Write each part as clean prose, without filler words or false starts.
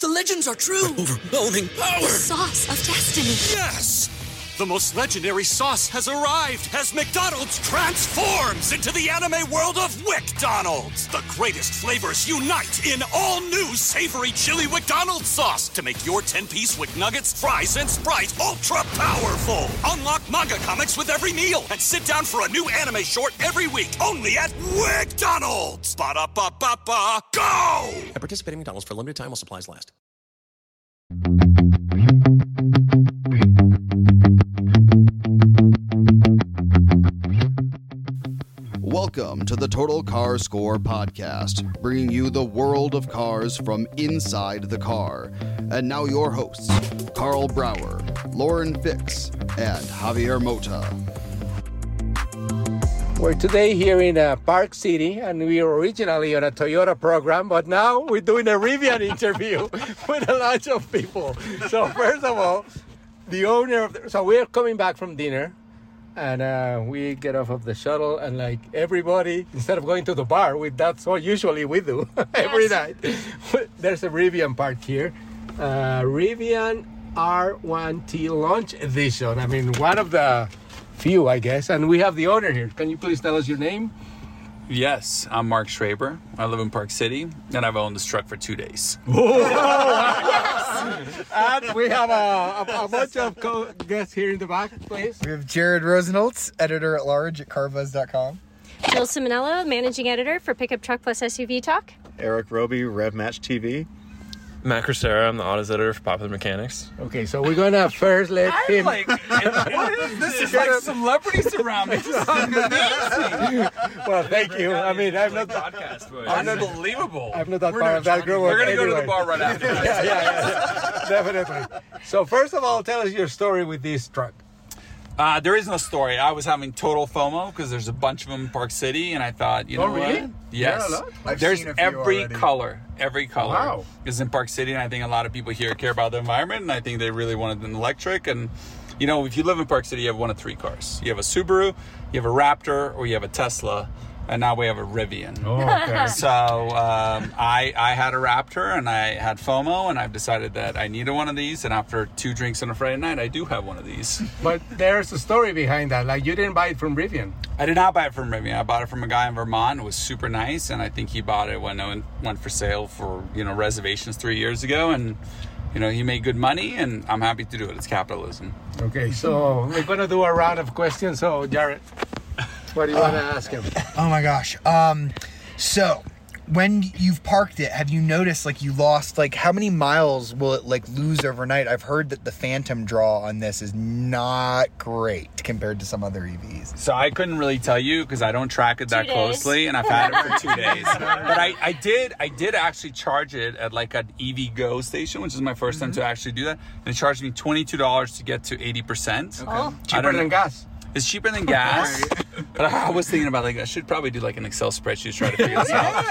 The legends are true. Overwhelming power! The sauce of destiny. Yes! The most legendary sauce has arrived as McDonald's transforms into the anime world of WickDonald's. The greatest flavors unite in all new savory chili McDonald's sauce to make your 10-piece Wick Nuggets, fries, and Sprite ultra-powerful. Unlock manga comics with every meal and sit down for a new anime short every week only at WickDonald's. Ba-da-ba-ba-ba, go! And participate in McDonald's for a limited time while supplies last. Welcome to the Total Car Score podcast, bringing you the world of cars from inside the car. And now your hosts, Carl Brower, Lauren Fix, and Javier Mota. We're today here in Park City, and we were originally on a Toyota program, but now we're doing a Rivian interview with a lot of people. So first of all, the owner of so we're coming back from dinner. And we get off of the shuttle, and like everybody, instead of going to the bar, that's what usually we do every night. There's a Rivian parked here, Rivian R1T Launch Edition. I mean, one of the few, I guess. And we have the owner here. Can you please tell us your name? Yes, I'm Mark Schraber. I live in Park City, and I've owned this truck for 2 days. Yes! And we have a bunch of guests here in the back, please. We have Jared Rosenholz, editor-at-large at carbuzz.com. Jill Simonello, managing editor for Pickup Truck Plus SUV Talk. Eric Roby, Rev Match TV. Matt Crisara, I'm the autos editor for Popular Mechanics. Okay, so we're gonna first let him. Like, what is this? It's like celebrity surroundings. Well, thank you. I mean, I'm not that podcast. Unbelievable. I'm not that part of that group. We're gonna go to the bar right after. Yeah, definitely. So first of all, tell us your story with this truck. There is no story. I was having total FOMO because there's a bunch of them in Park City, and I thought, you know what? Yes. There's every color. Every color is in Park City, and I think a lot of people here care about the environment, and I think they really wanted an electric. And, you know, if you live in Park City, you have one of three cars. You have a Subaru, you have a Raptor, or you have a Tesla. And now we have a Rivian. Oh, okay. So I had a Raptor, and I had FOMO, and I've decided that I needed one of these. And after 2 drinks on a Friday night, I do have one of these. But there's a story behind that. Like, you didn't buy it from Rivian. I did not buy it from Rivian. I bought it from a guy in Vermont. It was super nice, and I think he bought it when it went for sale for, you know, reservations 3 years ago. And, you know, he made good money, and I'm happy to do it. It's capitalism. Okay, so we're going to do a round of questions. So, Jared, what do you want to ask him? Oh my gosh. So when you've parked it, have you noticed like you lost, like how many miles will it like lose overnight? I've heard that the phantom draw on this is not great compared to some other EVs. So I couldn't really tell you because I don't track it that closely, and I've had it for 2 days. But I did actually charge it at like an EVgo station, which is my first time to actually do that. And it charged me $22 to get to 80%. Okay. Oh. Cheaper than gas. It's cheaper than gas, but I was thinking about, like, I should probably do, like, an Excel spreadsheet to try to figure this out.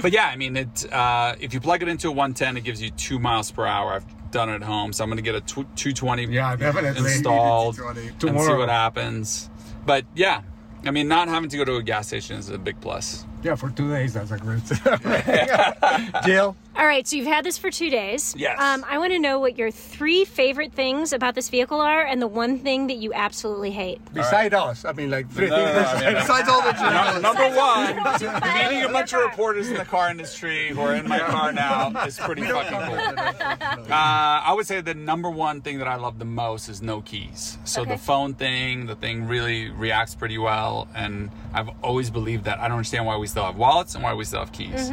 But, yeah, I mean, it, if you plug it into a 110, it gives you 2 miles per hour. I've done it at home, so I'm going to get a 220 installed and tomorrow. See what happens. But, yeah, I mean, not having to go to a gas station is a big plus. Yeah, for 2 days, that's a great Jill? All right, so you've had this for 2 days. Yes. I want to know what your 3 favorite things about this vehicle are and the one thing that you absolutely hate. Besides us. I mean, like, 3 things. Besides all the journalists. Number 1, meeting a bunch of reporters in the car industry who are in my car now is pretty fucking cool. I would say the number 1 thing that I love the most is no keys. So the phone thing, the thing really reacts pretty well, and I've always believed that. I don't understand why we still have wallets and why we still have keys.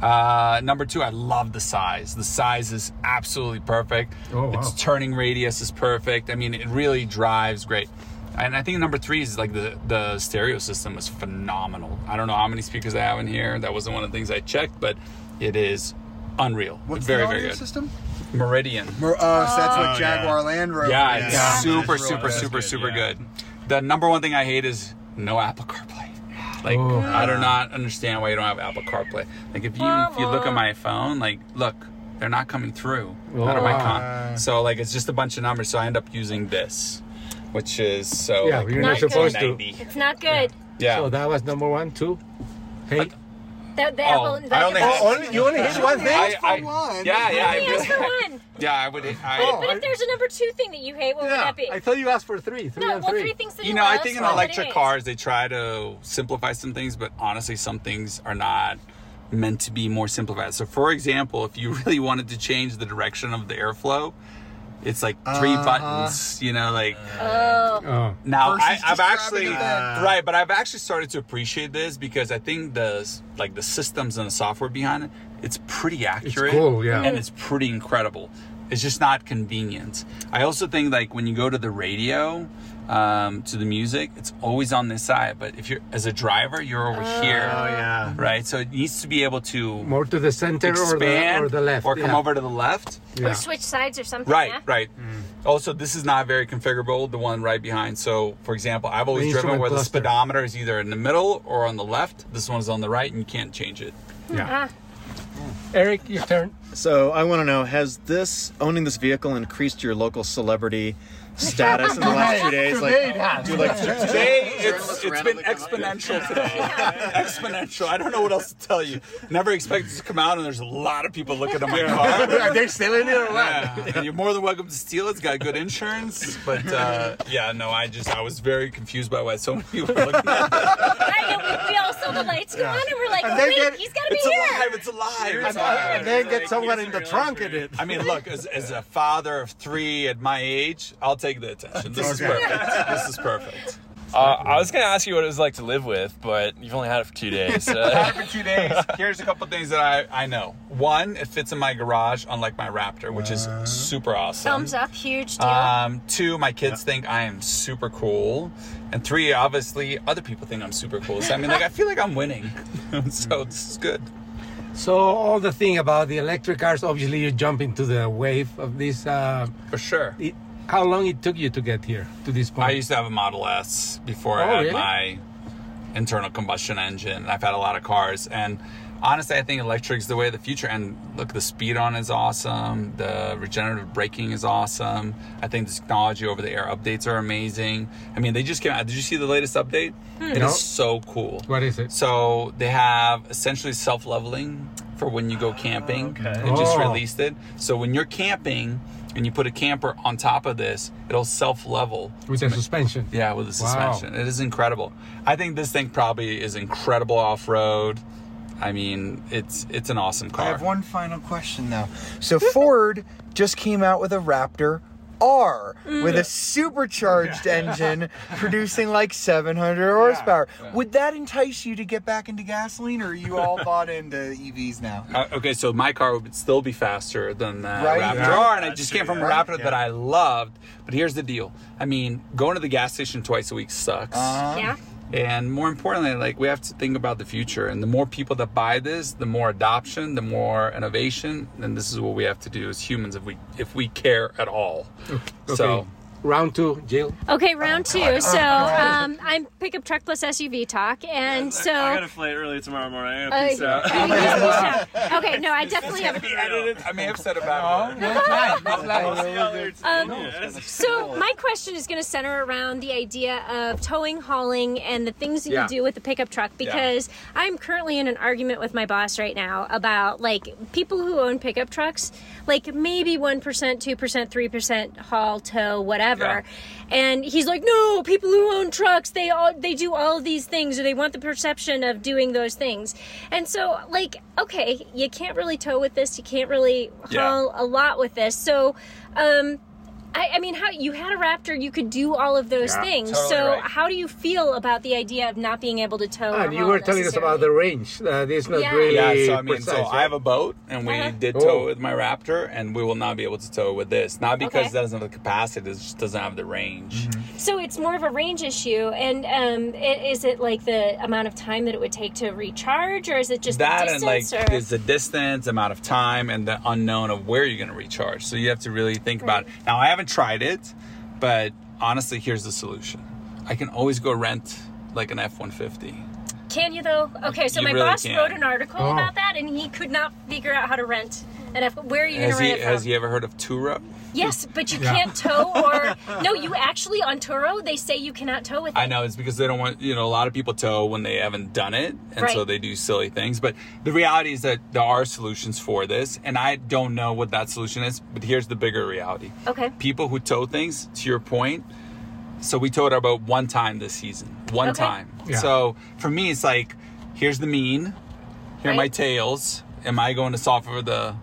Number 2, I love the size. The size is absolutely perfect. Oh, wow. Its turning radius is perfect. I mean, it really drives great. And I think number 3 is like the stereo system is phenomenal. I don't know how many speakers I have in here. That wasn't one of the things I checked, but it is unreal. What's very, the audio very good system? Meridian. So that's like Jaguar Land Rover. Yeah, it's super good. The number one thing I hate is no Apple CarPlay. Like, I do not understand why you don't have Apple CarPlay. Like, if you look at my phone, like, look, they're not coming through out of my con. So, like, it's just a bunch of numbers. So I end up using this, which is so. Yeah, like, you're not supposed to. It's not good. Yeah. So that was number one, two. Hey. You only hit one thing? I, for one. Yeah, I really. Yeah, I would. But if there's a number two thing that you hate, what would that be? I thought you asked for three. Three things that you know, I think in electric cars, they try to simplify some things, but honestly, some things are not meant to be more simplified. So, for example, if you really wanted to change the direction of the airflow, it's like three buttons, you know, like. Now, I've actually started to appreciate this because I think the systems and the software behind it, it's pretty accurate. It's cool, yeah. And it's pretty incredible. It's just not convenient. I also think, like, when you go to the radio, to the music, it's always on this side. But if you're, as a driver, you're over here. Oh, yeah. Right? So it needs to be able to... More to the center expand, or the left. Or come over to the left. Yeah. Or switch sides or something. Right, right. Mm. Also, this is not very configurable, the one right behind. So, for example, I've always driven where the speedometer is either in the middle or on the left. This one's on the right, and you can't change it. Yeah. Eric, your turn. So, I want to know, has owning this vehicle increased your local celebrity status in the last 2 days? Today, it's been exponential today. Exponential. I don't know what else to tell you. Never expected to come out, and there's a lot of people looking at my car. Are they stealing it or what? Yeah. And you're more than welcome to steal it. It's got good insurance. But I was very confused by why so many people were looking at it. We all saw the lights go on, and we're like, he's got to be here. It's alive. And then get someone in the trunk in it. I mean, look, as a father of three at my age, I'll take the attention. This is perfect. I was going to ask you what it was like to live with, but you've only had it for 2 days. Had it for 2 days. Here's a couple things that I know. One, it fits in my garage, unlike my Raptor, which is super awesome. Thumbs up, huge deal. Two, my kids think I am super cool. And three, obviously, other people think I'm super cool. So, I mean, like, I feel like I'm winning. So this is good. So all the thing about the electric cars, obviously, you jump into the wave of this. For sure. How long it took you to get here, to this point? I used to have a Model S before I had my internal combustion engine. And I've had a lot of cars. And honestly, I think electric's the way of the future. And look, the speed on is awesome. The regenerative braking is awesome. I think the technology over-the-air updates are amazing. I mean, they just came out. Did you see the latest update? It is so cool. What is it? So they have essentially self-leveling for when you go camping. They just released it. So when you're camping... and you put a camper on top of this, it'll self-level. With a suspension. Yeah, with a suspension. It is incredible. I think this thing probably is incredible off-road. I mean, it's an awesome car. I have one final question, though. So Ford just came out with a Raptor R with a supercharged engine producing like 700 horsepower. Yeah. Would that entice you to get back into gasoline, or are you all bought into EVs now? So my car would still be faster than the Raptor R, and I just came from a Raptor that I loved. But here's the deal. I mean, going to the gas station twice a week sucks. And more importantly, like, we have to think about the future. And the more people that buy this, the more adoption, the more innovation. And this is what we have to do as humans if we care at all. Okay. So round two, Jill. Okay, round two. I'm pickup truck plus SUV talk. And I got to fly early tomorrow morning. Peace out. Okay, no, I definitely have to be edited. I may have said about it. So my question is going to center around the idea of towing, hauling, and the things that you do with the pickup truck. Because I'm currently in an argument with my boss right now about, like, people who own pickup trucks, like, maybe 1%, 2%, 3% haul, tow, whatever. Yeah. And he's like, no, people who own trucks, they do all of these things, or they want the perception of doing those things. And so, like, okay, you can't really tow with this, you can't really haul a lot with this. So I mean, how you had a Raptor, you could do all of those things. Totally so right. How do you feel about the idea of not being able to tow? And you were telling us about the range. It's not really so I mean, precise, I have a boat, and we did tow with my Raptor, and we will not be able to tow with this. Not because it doesn't have the capacity, it just doesn't have the range. Mm-hmm. So it's more of a range issue. And is it like the amount of time that it would take to recharge, or is it just that the distance? That and like, it's the distance, amount of time, and the unknown of where you're going to recharge. So you have to really think about it. Now, I haven't tried it, but honestly, here's the solution. I can always go rent like an F-150. Can you though? Okay, so you my really boss wrote an article about that, and he could not figure out how to rent. And where are you going to rent it from? Has he ever heard of Turo? Yes, but you can't tow or... No, you actually, on Turo, they say you cannot tow with it. I know, it's because they don't want... You know, a lot of people tow when they haven't done it, and so they do silly things. But the reality is that there are solutions for this, and I don't know what that solution is, but here's the bigger reality. Okay. People who tow things, to your point... So we towed our boat one time this season. One time. Yeah. So for me, it's like, here's the mean. Here are my tails. Am I going to solve for the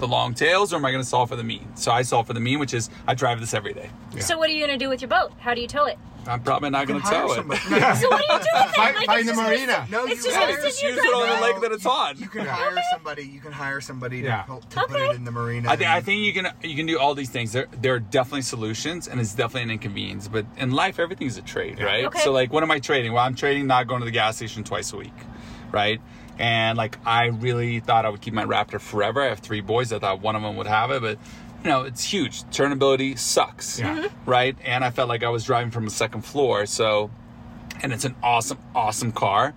long tails, or am I going to solve for the mean? So I solve for the mean, which is I drive this every day. Yeah. So what are you going to do with your boat? How do you tow it? I'm probably not going to tow it. So what do you do with it? Like, find the marina. No, you just use it on the lake that it's on. You can hire somebody. You can hire somebody to help to put it in the marina. I think you can do all these things. There are definitely solutions, and it's definitely an inconvenience. But in life, everything's a trade, right? Okay. So like, what am I trading? Well, I'm trading not going to the gas station twice a week, right? And like, I really thought I would keep my Raptor forever. I have three boys. I thought one of them would have it, but you know, it's huge. Turnability sucks, right? And I felt like I was driving from the second floor. So, and it's an awesome, awesome car.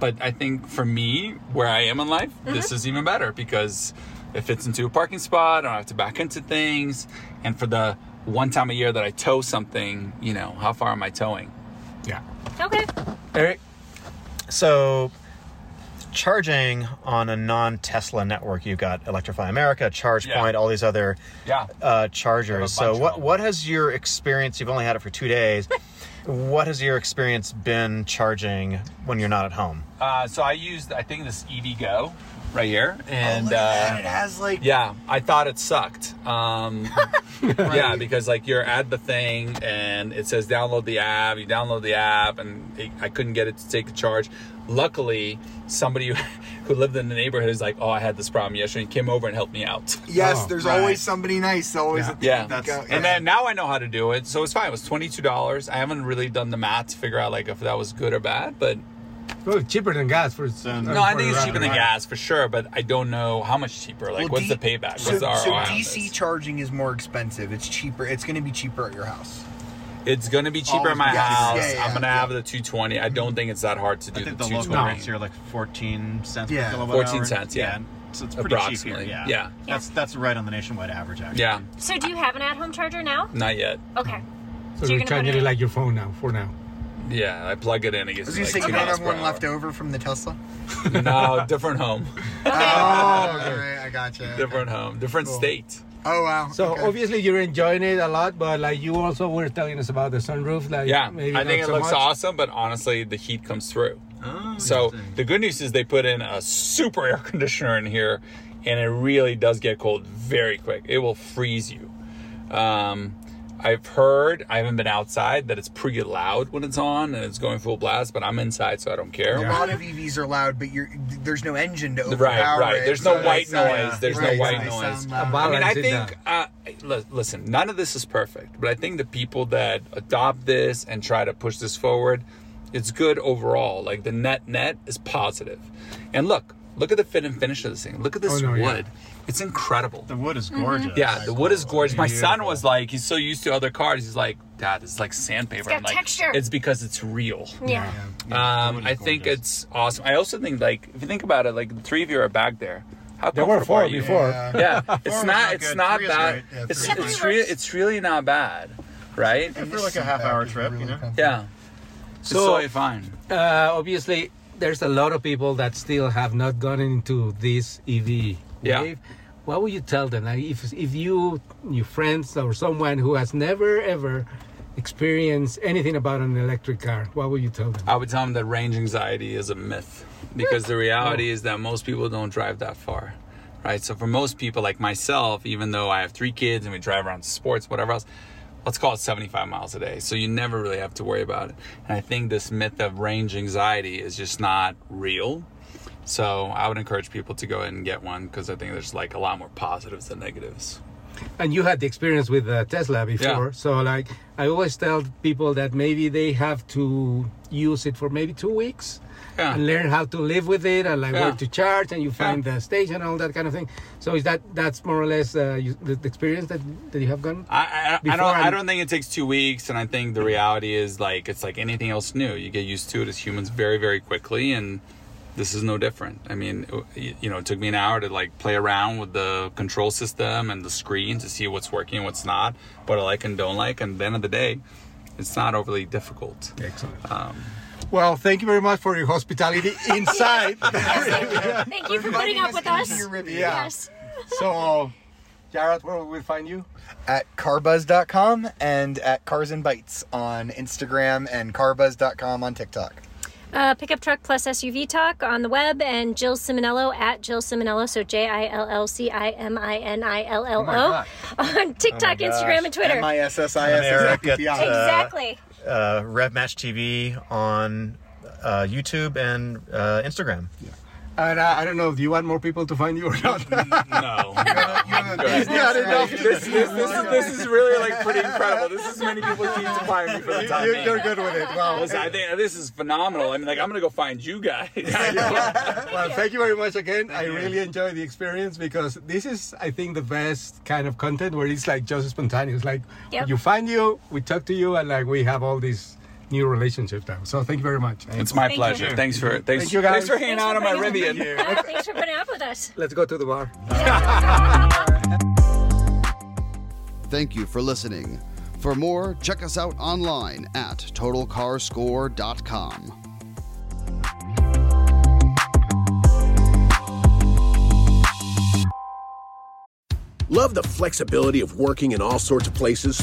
But I think for me, where I am in life, this is even better because it fits into a parking spot. I don't have to back into things. And for the one time a year that I tow something, you know, how far am I towing? Yeah. Okay. Eric? So... Charging on a non-Tesla network, you've got Electrify America, ChargePoint, all these other chargers. So what has your experience, you've only had it for 2 days, what has your experience been charging when you're not at home? So I used, I think, this EVgo right here. And it has like... Yeah, I thought it sucked. Yeah, because like you're at the thing and it says download the app, you download the app, and I couldn't get it to take a charge. Luckily, somebody who lived in the neighborhood is like, I had this problem yesterday, and came over and helped me out. Yes, there's always somebody nice. Always And then now I know how to do it, so it's fine. It was $22. I haven't really done the math to figure out like if that was good or bad, but... Well, cheaper than gas for its No, I think it's cheaper than gas for sure, but I don't know how much cheaper. Like, what's the payback? So, what's the ROI on this? DC charging is more expensive. It's cheaper. It's going to be cheaper at your house. It's going to be cheaper at my house. I'm going to have the 220. I don't think it's that hard to do the 220. I think the local rates here are like 14 cents per kilowatt hour. 14 cents, so it's pretty cheap here. Yeah. That's right on the nationwide average, actually. Yeah. So do you have an at-home charger now? Not yet. Okay. So you're charging it like your phone now, for now. Yeah, I plug it in. I was going to say, you have one left over from the Tesla? No, different home. Right, I gotcha. Different home, different state. Oh, wow. So obviously you're enjoying it a lot, but like you also were telling us about the sunroof. Like, maybe I think it looks awesome, but honestly, the heat comes through. Oh, so the good news is they put in a super air conditioner in here, and it really does get cold very quick. It will freeze you. I've heard, I haven't been outside, that it's pretty loud when it's on and it's going full blast, but I'm inside, so I don't care. A lot of EVs are loud, but there's no engine to overpower it. There's no white noise. There's no white noise. I mean, I think, listen, none of this is perfect, but I think the people that adopt this and try to push this forward, it's good overall. Like, the net is positive. And look at the fit and finish of this thing. Look at this wood. It's incredible. The wood is gorgeous. Mm-hmm. Yeah, the wood is gorgeous. My son was like, he's so used to other cars. He's like, Dad, it's like sandpaper. It's got texture. It's because it's real. Yeah. I think it's awesome. I also think, like, if you think about it, like the three of you are back there. How there were four before. Yeah. It's not bad. Right. Yeah, it's really not bad, right? And for like a half-hour trip, really Yeah. It's so fine. Obviously, there's a lot of people that still have not gone into this EV. Yeah. What would you tell them? Like if you, your friends, or someone who has never, ever experienced anything about an electric car, what would you tell them? I would tell them that range anxiety is a myth because the reality is that most people don't drive that far. right? So for most people like myself, even though I have three kids and we drive around sports, whatever else, let's call it 75 miles a day. So you never really have to worry about it. And I think this myth of range anxiety is just not real. So I would encourage people to go ahead and get one, because I think there's like a lot more positives than negatives. And you had the experience with Tesla before. Yeah. So like I always tell people that maybe they have to use it for maybe 2 weeks. Yeah. And learn how to live with it, and like where to charge, and you find the station and all that kind of thing. So is that's more or less the experience that you have gone? I don't think it takes 2 weeks, and I think the reality is like it's like anything else new. You get used to it as humans very, very quickly, and this is no different. I mean, it took me an hour to like play around with the control system and the screen to see what's working and what's not, what I like and don't like, and at the end of the day, it's not overly difficult. Excellent. Well, thank you very much for your hospitality inside. Thank you for putting up with us. Yes. So, Jared, where will we find you? At carbuzz.com and at Cars and Bytes on Instagram, and carbuzz.com on TikTok. Pickup Truck Plus SUV Talk on the web, and Jill Simonello at Jill Simonello, so JILLCIMINILLO on TikTok, Instagram, and Twitter. MISSISSIPPI. Exactly. Rev Match TV on YouTube and Instagram. Yeah. And I don't know, do you want more people to find you or not? No. It's not enough. This is really like pretty incredible. This is many people need to find me for the time. You're good with it. Wow. Listen, I think this is phenomenal. I mean, like, I'm going to go find you guys. Well, thank you very much again. I really enjoyed the experience, because this is, I think, the best kind of content where it's like just spontaneous. Like, you find you, we talk to you, and like we have all these new relationship now. So thank you very much. It's my pleasure. You. Thank you guys. Thanks for hanging out on my Rivian. Thanks for putting up with us. Let's go to the bar. Thank you for listening. For more, check us out online at totalcarscore.com. Love the flexibility of working in all sorts of places?